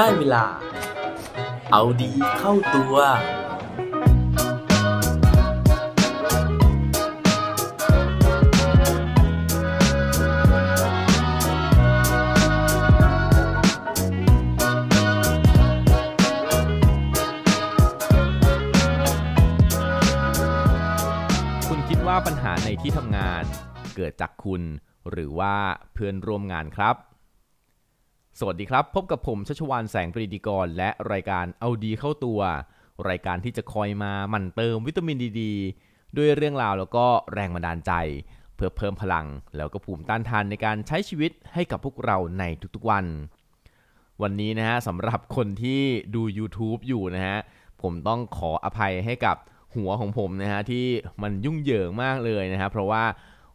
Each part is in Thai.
ได้เวลาเอาดีเข้าตัวปัญหาในที่ทำงานเกิดจากคุณหรือว่าเพื่อนร่วมงานครับสวัสดีครับพบกับผมชัชวาลแสงปรีดีกรและรายการเอาดีเข้าตัวรายการที่จะคอยมาหมั่นเติมวิตามินดีด้วยเรื่องราวแล้วก็แรงบันดาลใจเพื่อเพิ่มพลังแล้วก็ภูมิต้านทานในการใช้ชีวิตให้กับพวกเราในทุกๆวันนี้นะฮะสำหรับคนที่ดู YouTube อยู่นะฮะผมต้องขออภัยให้กับหัวของผมนะฮะที่มันยุ่งเหยิงมากเลยนะฮะเพราะว่า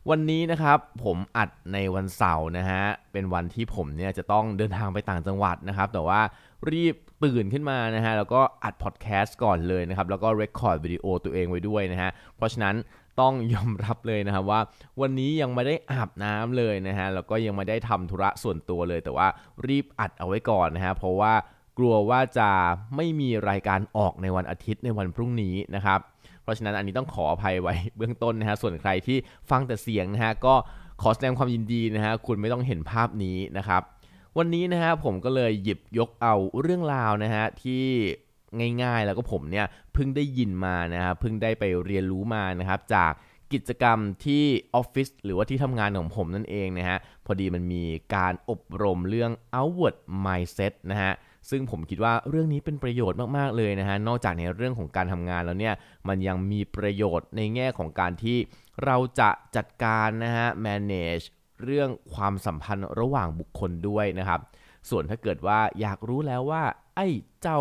วันนี้นะครับผมอัดในวันเสาร์นะฮะเป็นวันที่ผมเนี่ยจะต้องเดินทางไปต่างจังหวัดนะครับแต่ว่ารีบตื่นขึ้นมานะฮะแล้วก็อัดพอดแคสต์ก่อนเลยนะครับแล้วก็เรคคอร์ดวิดีโอตัวเองไว้ด้วยนะฮะเพราะฉะนั้นต้องยอมรับเลยนะครับว่าวันนี้ยังไม่ได้อาบน้ำเลยนะฮะแล้วก็ยังไม่ได้ทำธุระส่วนตัวเลยแต่ว่ารีบอัดเอาไว้ก่อนนะฮะเพราะว่ากลัวว่าจะไม่มีรายการออกในวันอาทิตย์ในวันพรุ่งนี้นะครับเพราะฉะนั้นอันนี้ต้องขออภัยไว้เบื้องต้นนะฮะส่วนใครที่ฟังแต่เสียงนะฮะก็ขอแสดงความยินดีนะฮะคุณไม่ต้องเห็นภาพนี้นะครับวันนี้นะฮะผมก็เลยหยิบยกเอาเรื่องราวนะฮะที่ง่ายๆแล้วก็ผมเนี่ยเพิ่งได้ยินมานะฮะเพิ่งได้ไปเรียนรู้มานะครับจากกิจกรรมที่ออฟฟิศหรือว่าที่ทำงานของผมนั่นเองนะฮะพอดีมันมีการอบรมเรื่อง outward mindset นะฮะซึ่งผมคิดว่าเรื่องนี้เป็นประโยชน์มากๆเลยนะฮะนอกจากในเรื่องของการทำงานแล้วเนี่ยมันยังมีประโยชน์ในแง่ของการที่เราจะจัดการนะฮะ manage เรื่องความสัมพันธ์ระหว่างบุคคลด้วยนะครับส่วนถ้าเกิดว่าอยากรู้แล้วว่าไอ้เจ้า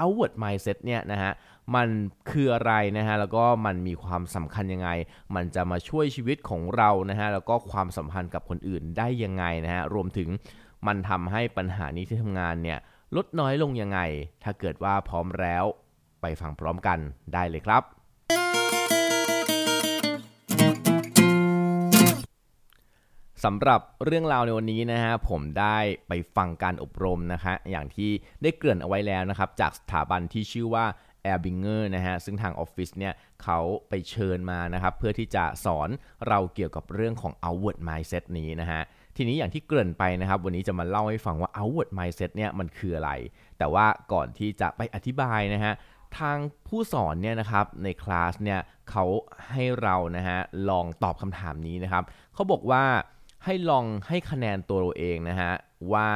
outward mindset เนี่ยนะฮะมันคืออะไรนะฮะแล้วก็มันมีความสำคัญยังไงมันจะมาช่วยชีวิตของเรานะฮะแล้วก็ความสัมพันธ์กับคนอื่นได้ยังไงนะฮะรวมถึงมันทำให้ปัญหานี้ที่ทำงานเนี่ยลดน้อยลงยังไงถ้าเกิดว่าพร้อมแล้วไปฟังพร้อมกันได้เลยครับสำหรับเรื่องราวในวันนี้นะฮะผมได้ไปฟังการอบรมนะคะอย่างที่ได้เกริ่นเอาไว้แล้วนะครับจากสถาบันที่ชื่อว่า Abinga นะฮะซึ่งทางออฟฟิศเนี่ยเขาไปเชิญมานะครับเพื่อที่จะสอนเราเกี่ยวกับเรื่องของ outward mindset นี้นะฮะทีนี้อย่างที่เกริ่นไปนะครับวันนี้จะมาเล่าให้ฟังว่า outward mindset เนี่ยมันคืออะไรแต่ว่าก่อนที่จะไปอธิบายนะฮะทางผู้สอนเนี่ยนะครับในคลาสเนี่ยเขาให้เรานะฮะลองตอบคำถามนี้นะครับเขาบอกว่าให้ลองให้คะแนนตัวเราเองนะฮะว่า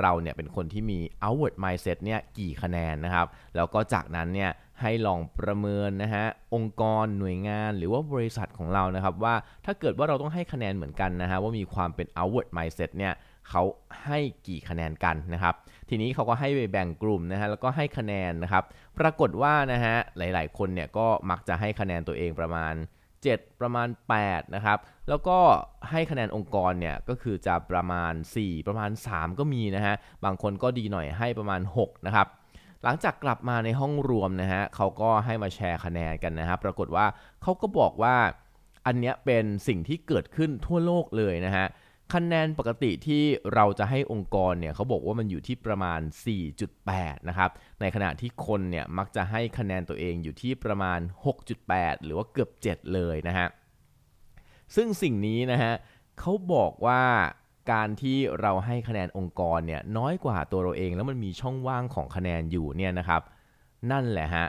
เราเนี่ยเป็นคนที่มี outward mindset เนี่ยกี่คะแนนนะครับแล้วก็จากนั้นเนี่ยให้ลองประเมินนะฮะองค์กรหน่วยงานหรือว่าบริษัทของเรานะครับว่าถ้าเกิดว่าเราต้องให้คะแนนเหมือนกันนะฮะว่ามีความเป็น outward mindset เนี่ยเขาให้กี่คะแนนกันนะครับทีนี้เขาก็ให้ไปแบ่งกลุ่มนะฮะแล้วก็ให้คะแนนนะครับปรากฏว่านะฮะหลายๆคนเนี่ยก็มักจะให้คะแนนตัวเองประมาณ7ประมาณ8นะครับแล้วก็ให้คะแนนองค์กรเนี่ยก็คือจะประมาณ4ประมาณ3ก็มีนะฮะบางคนก็ดีหน่อยให้ประมาณ6นะครับหลังจากกลับมาในห้องรวมนะฮะเขาก็ให้มาแชร์คะแนนกันนะฮะปรากฏว่าเขาก็บอกว่าอันเนี้ยเป็นสิ่งที่เกิดขึ้นทั่วโลกเลยนะฮะคะแนนปกติที่เราจะให้องค์กรเนี่ยเขาบอกว่ามันอยู่ที่ประมาณ 4.8 นะครับในขณะที่คนเนี่ยมักจะให้คะแนนตัวเองอยู่ที่ประมาณ 6.8 หรือว่าเกือบ7เลยนะฮะซึ่งสิ่งนี้นะฮะเขาบอกว่าการที่เราให้คะแนนองค์กรเนี่ยน้อยกว่าตัวเราเองแล้วมันมีช่องว่างของคะแนนอยู่เนี่ยนะครับนั่นแหละฮะ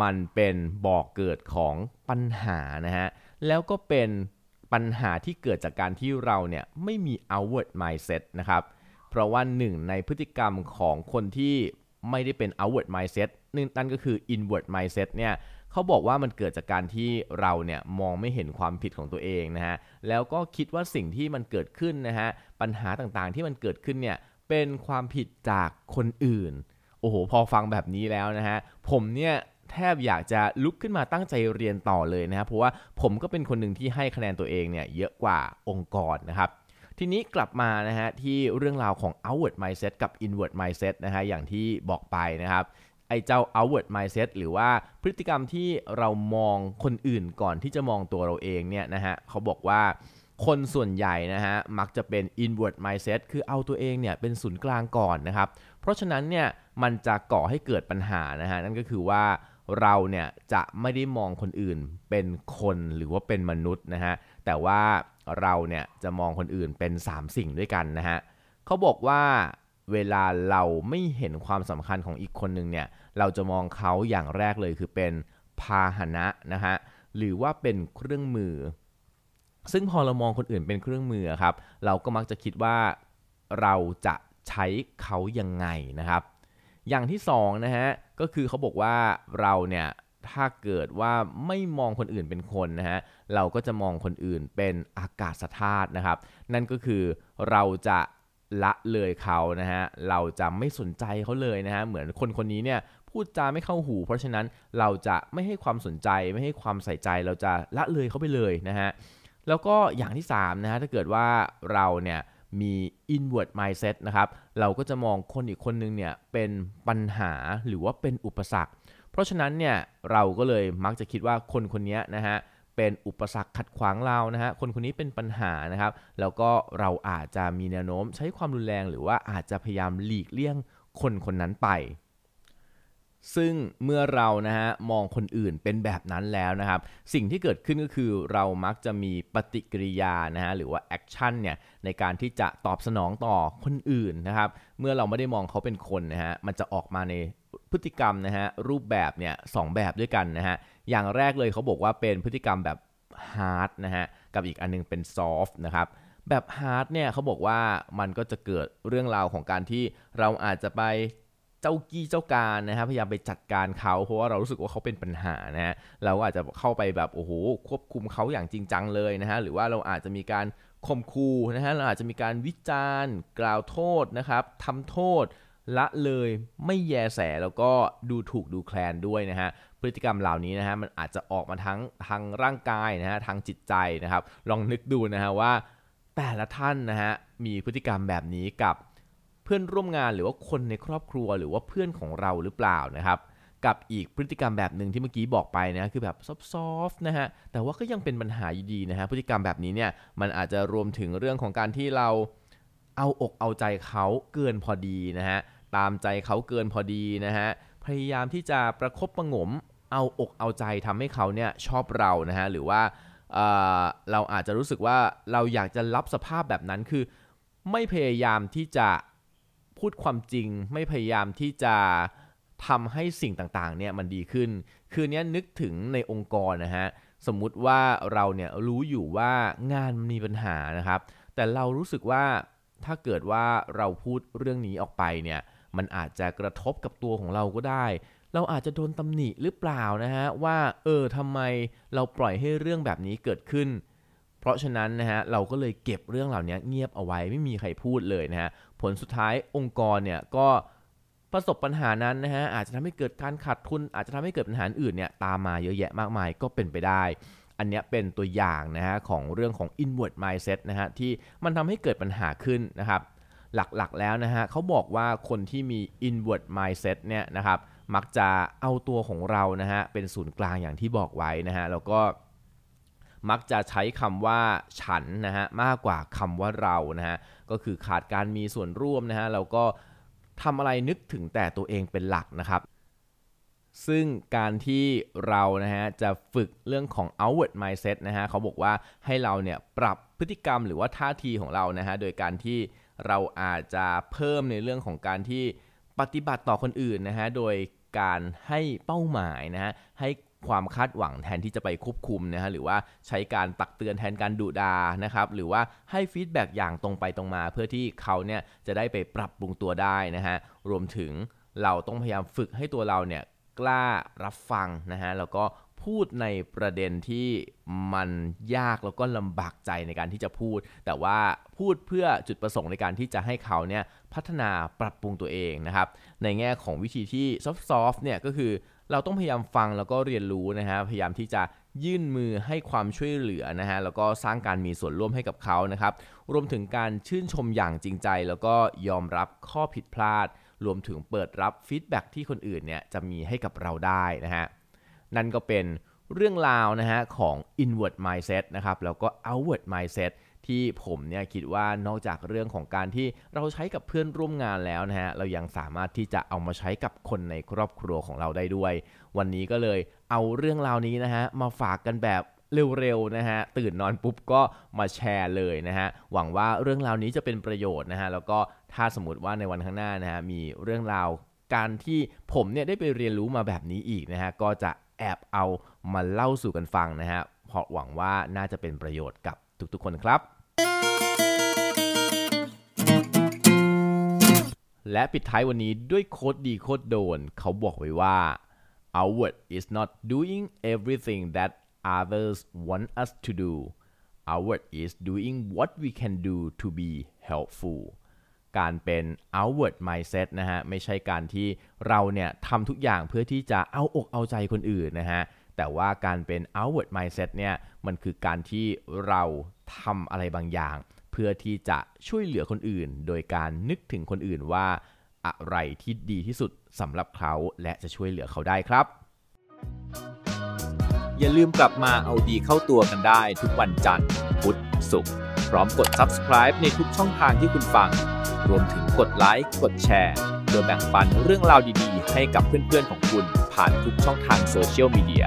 มันเป็นบ่อเกิดของปัญหานะฮะแล้วก็เป็นปัญหาที่เกิดจากการที่เราเนี่ยไม่มี outward mindset นะครับเพราะว่าหนึ่งในพฤติกรรมของคนที่ไม่ได้เป็น outward mindset นั่นก็คือ inward mindset เนี่ยเขาบอกว่ามันเกิดจากการที่เราเนี่ยมองไม่เห็นความผิดของตัวเองนะฮะแล้วก็คิดว่าสิ่งที่มันเกิดขึ้นนะฮะปัญหาต่างๆที่มันเกิดขึ้นเนี่ยเป็นความผิดจากคนอื่นโอ้โหพอฟังแบบนี้แล้วนะฮะผมเนี่ยแทบอยากจะลุกขึ้นมาตั้งใจเรียนต่อเลยนะฮะเพราะว่าผมก็เป็นคนหนึ่งที่ให้คะแนนตัวเองเนี่ยเยอะกว่าองค์กรนะครับทีนี้กลับมานะฮะที่เรื่องราวของ outward mindset กับ inward mindset นะฮะอย่างที่บอกไปนะครับไอ้เจ้า outward mindset หรือว่าพฤติกรรมที่เรามองคนอื่นก่อนที่จะมองตัวเราเองเนี่ยนะฮะเขาบอกว่า คนส่วนใหญ่นะฮะมักจะเป็น inward mindset คือเอาตัวเองเนี่ยเป็นศูนย์กลางก่อนนะครับเพราะฉะนั้นเนี่ยมันจะก่อให้เกิดปัญหานะฮะนั่นก็คือว่าเราเนี่ยจะไม่ได้มองคนอื่นเป็นคนหรือว่าเป็นมนุษย์นะฮะแต่ว่าเราเนี่ยจะมองคนอื่นเป็น3สิ่งด้วยกันนะฮะเขาบอกว่าเวลาเราไม่เห็นความสำคัญของอีกคนนึงเนี่ยเราจะมองเขาอย่างแรกเลยคือเป็นพาหนะนะฮะหรือว่าเป็นเครื่องมือซึ่งพอเรามองคนอื่นเป็นเครื่องมือครับเราก็มักจะคิดว่าเราจะใช้เขายังไงนะครับอย่างที่2นะฮะก็คือเขาบอกว่าเราเนี่ยถ้าเกิดว่าไม่มองคนอื่นเป็นคนนะฮะเราก็จะมองคนอื่นเป็นอากาศธาตุนะครับนั่นก็คือเราจะละเลยเขานะฮะเราจะไม่สนใจเขาเลยนะฮะเหมือนคนนี้เนี่ยพูดจาไม่เข้าหูเพราะฉะนั้นเราจะไม่ให้ความสนใจไม่ให้ความใส่ใจเราจะละเลยเขาไปเลยนะฮะแล้วก็อย่างที่3นะฮะถ้าเกิดว่าเราเนี่ยมี inward mindset นะครับเราก็จะมองคนอีกคนนึงเนี่ยเป็นปัญหาหรือว่าเป็นอุปสรรคเพราะฉะนั้นเนี่ยเราก็เลยมักจะคิดว่าคนนี้นะฮะเป็นอุปสรรคขัดขวางเรานะฮะคนนี้เป็นปัญหานะครับแล้วก็เราอาจจะมีแนวโน้มใช้ความรุนแรงหรือว่าอาจจะพยายามหลีกเลี่ยงคนนั้นไปซึ่งเมื่อเรานะฮะมองคนอื่นเป็นแบบนั้นแล้วนะครับสิ่งที่เกิดขึ้นก็คือเรามักจะมีปฏิกิริยานะฮะหรือว่าแอคชั่นเนี่ยในการที่จะตอบสนองต่อคนอื่นนะครับเมื่อเราไม่ได้มองเขาเป็นคนนะฮะมันจะออกมาในพฤติกรรมนะฮะรูปแบบเนี่ย2แบบด้วยกันนะฮะอย่างแรกเลยเขาบอกว่าเป็นพฤติกรรมแบบฮาร์ดนะฮะกับอีกอันนึงเป็นซอฟต์นะครับแบบฮาร์ดเนี่ยเขาบอกว่ามันก็จะเกิดเรื่องราวของการที่เราอาจจะไปเจ้ากี้เจ้าการนะฮะพยายามไปจัดการเขาเพราะว่าเรารู้สึกว่าเขาเป็นปัญหานะฮะเราอาจจะเข้าไปแบบโอ้โหควบคุมเขาอย่างจริงจังเลยนะฮะหรือว่าเราอาจจะมีการข่มขู่นะฮะเราอาจจะมีการวิจารณ์กล่าวโทษนะครับทำโทษละเลยไม่แยแสแล้วก็ดูถูกดูแคลนด้วยนะฮะพฤติกรรมเหล่านี้นะฮะมันอาจจะออกมาทั้งทางร่างกายนะฮะทางจิตใจนะครับลองนึกดูนะฮะว่าแต่ละท่านนะฮะมีพฤติกรรมแบบนี้กับเพื่อนร่วมงานหรือว่าคนในครอบครัวหรือว่าเพื่อนของเราหรือเปล่านะครับกับอีกพฤติกรรมแบบนึงที่เมื่อกี้บอกไปนะคือแบบซอฟๆนะฮะแต่ว่าก็ยังเป็นปัญหาอยู่ดีนะฮะพฤติกรรมแบบนี้เนี่ยมันอาจจะรวมถึงเรื่องของการที่เราเอาอกเอาใจเขาเกินพอดีนะฮะตามใจเขาเกินพอดีนะฮะพยายามที่จะประคบประหงมเอาอกเอาใจทำให้เขาเนี่ยชอบเรานะฮะหรือว่าเราอาจจะรู้สึกว่าเราอยากจะรับสภาพแบบนั้นคือไม่พยายามที่จะพูดความจริงไม่พยายามที่จะทำให้สิ่งต่างๆเนี่ยมันดีขึ้นคือเนี้ยนึกถึงในองค์กรนะฮะสมมุติว่าเราเนี่ยรู้อยู่ว่างานมีปัญหานะครับแต่เรารู้สึกว่าถ้าเกิดว่าเราพูดเรื่องนี้ออกไปเนี่ยมันอาจจะกระทบกับตัวของเราก็ได้เราอาจจะโดนตำหนิหรือเปล่านะฮะว่าทำไมเราปล่อยให้เรื่องแบบนี้เกิดขึ้นเพราะฉะนั้นนะฮะเราก็เลยเก็บเรื่องเหล่านี้เงียบเอาไว้ไม่มีใครพูดเลยนะฮะผลสุดท้ายองค์กรเนี่ยก็ประสบปัญหานั้นนะฮะอาจจะทำให้เกิดการขาดทุนอาจจะทำให้เกิดปัญหาอื่นเนี่ยตามมาเยอะแยะมากมายก็เป็นไปได้อันนี้เป็นตัวอย่างนะฮะของเรื่องของ inward mindset นะฮะที่มันทำให้เกิดปัญหาขึ้นนะครับหลักๆแล้วนะฮะเขาบอกว่าคนที่มี inward mindset เนี่ยนะครับมักจะเอาตัวของเรานะฮะเป็นศูนย์กลางอย่างที่บอกไว้นะฮะแล้วก็มักจะใช้คำว่าฉันนะฮะมากกว่าคำว่าเรานะฮะก็คือขาดการมีส่วนร่วมนะฮะแล้วก็ทำอะไรนึกถึงแต่ตัวเองเป็นหลักนะครับซึ่งการที่เรานะฮะจะฝึกเรื่องของ outward mindset นะฮะเขาบอกว่าให้เราเนี่ยปรับพฤติกรรมหรือว่าท่าทีของเรานะฮะโดยการที่เราอาจจะเพิ่มในเรื่องของการที่ปฏิบัติต่อคนอื่นนะฮะโดยการให้เป้าหมายนะฮะให้ความคาดหวังแทนที่จะไปควบคุมนะฮะหรือว่าใช้การตักเตือนแทนการดุดานะครับหรือว่าให้ฟีดแบ็กอย่างตรงไปตรงมาเพื่อที่เขาเนี่ยจะได้ไปปรับปรุงตัวได้นะฮะรวมถึงเราต้องพยายามฝึกให้ตัวเราเนี่ยกล้ารับฟังนะฮะแล้วก็พูดในประเด็นที่มันยากแล้วก็ลำบากใจในการที่จะพูดแต่ว่าพูดเพื่อจุดประสงค์ในการที่จะให้เขาเนี่ยพัฒนาปรับปรุงตัวเองนะครับในแง่ของวิธีที่ซอฟต์ๆเนี่ยก็คือเราต้องพยายามฟังแล้วก็เรียนรู้นะฮะพยายามที่จะยื่นมือให้ความช่วยเหลือนะฮะแล้วก็สร้างการมีส่วนร่วมให้กับเขานะครับรวมถึงการชื่นชมอย่างจริงใจแล้วก็ยอมรับข้อผิดพลาดรวมถึงเปิดรับฟีดแบ็กที่คนอื่นเนี่ยจะมีให้กับเราได้นะฮะนั่นก็เป็น เรื่องราวนะฮะของ inward mindset นะครับแล้วก็ outward mindset ที่ผมเนี่ยคิดว่านอกจากเรื่องของการที่เราใช้กับเพื่อนร่วมงานแล้วนะฮะเรายังสามารถที่จะเอามาใช้กับคนในครอบครัวของเราได้ด้วยวันนี้ก็เลยเอาเรื่องราวนี้นะฮะมาฝากกันแบบเร็วๆนะฮะตื่นนอนปุ๊บก็มาแชร์เลยนะฮะหวังว่าเรื่องราวนี้จะเป็นประโยชน์นะฮะแล้วก็ถ้าสมมติว่าในวันข้างหน้านะฮะมีเรื่องราวการที่ผมเนี่ยได้ไปเรียนรู้มาแบบนี้อีกนะฮะก็จะแอบเอามาเล่าสู่กันฟังนะฮะเพราะหวังว่าน่าจะเป็นประโยชน์กับทุกๆคนครับและปิดท้ายวันนี้ด้วยโค้ดดีโค้ดโดนเขาบอกไว้ว่า outward is not doing everything that others want us to do outward is doing what we can do to be helpfulการเป็น outward mindset นะฮะไม่ใช่การที่เราเนี่ยทำทุกอย่างเพื่อที่จะเอาอกเอาใจคนอื่นนะฮะแต่ว่าการเป็น outward mindset เนี่ยมันคือการที่เราทำอะไรบางอย่างเพื่อที่จะช่วยเหลือคนอื่นโดยการนึกถึงคนอื่นว่าอะไรที่ดีที่สุดสำหรับเขาและจะช่วยเหลือเขาได้ครับอย่าลืมกลับมาเอาดีเข้าตัวกันได้ทุกวันจันทร์พุธศุกร์พร้อมกด subscribe ในทุกช่องทางที่คุณฟังรวมถึงกดไลค์กดแชร์โดยแบ่งปันเรื่องราวดีๆให้กับเพื่อนๆของคุณผ่านทุกช่องทางโซเชียลมีเดีย